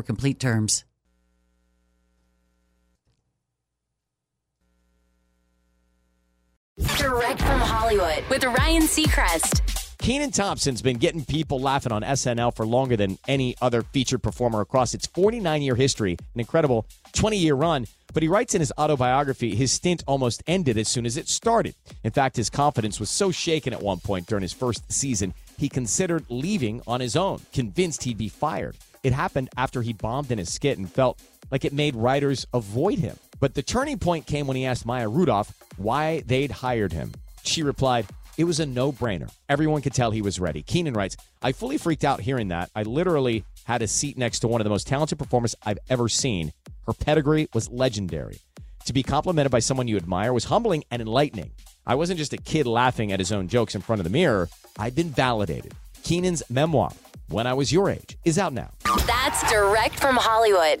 complete terms. Direct from Hollywood with Ryan Seacrest. Kenan Thompson's been getting people laughing on SNL for longer than any other featured performer across its 49-year history, an incredible 20-year run. But he writes in his autobiography, his stint almost ended as soon as it started. In fact, his confidence was so shaken at one point during his first season, he considered leaving on his own, convinced he'd be fired. It happened after he bombed in his skit and felt like it made writers avoid him. But the turning point came when he asked Maya Rudolph why they'd hired him. She replied, "It was a no-brainer. Everyone could tell he was ready." Kenan writes, "I fully freaked out hearing that. I literally had a seat next to one of the most talented performers I've ever seen. Her pedigree was legendary. To be complimented by someone you admire was humbling and enlightening. I wasn't just a kid laughing at his own jokes in front of the mirror. I'd been validated." Kenan's memoir, When I Was Your Age, is out now. That's direct from Hollywood.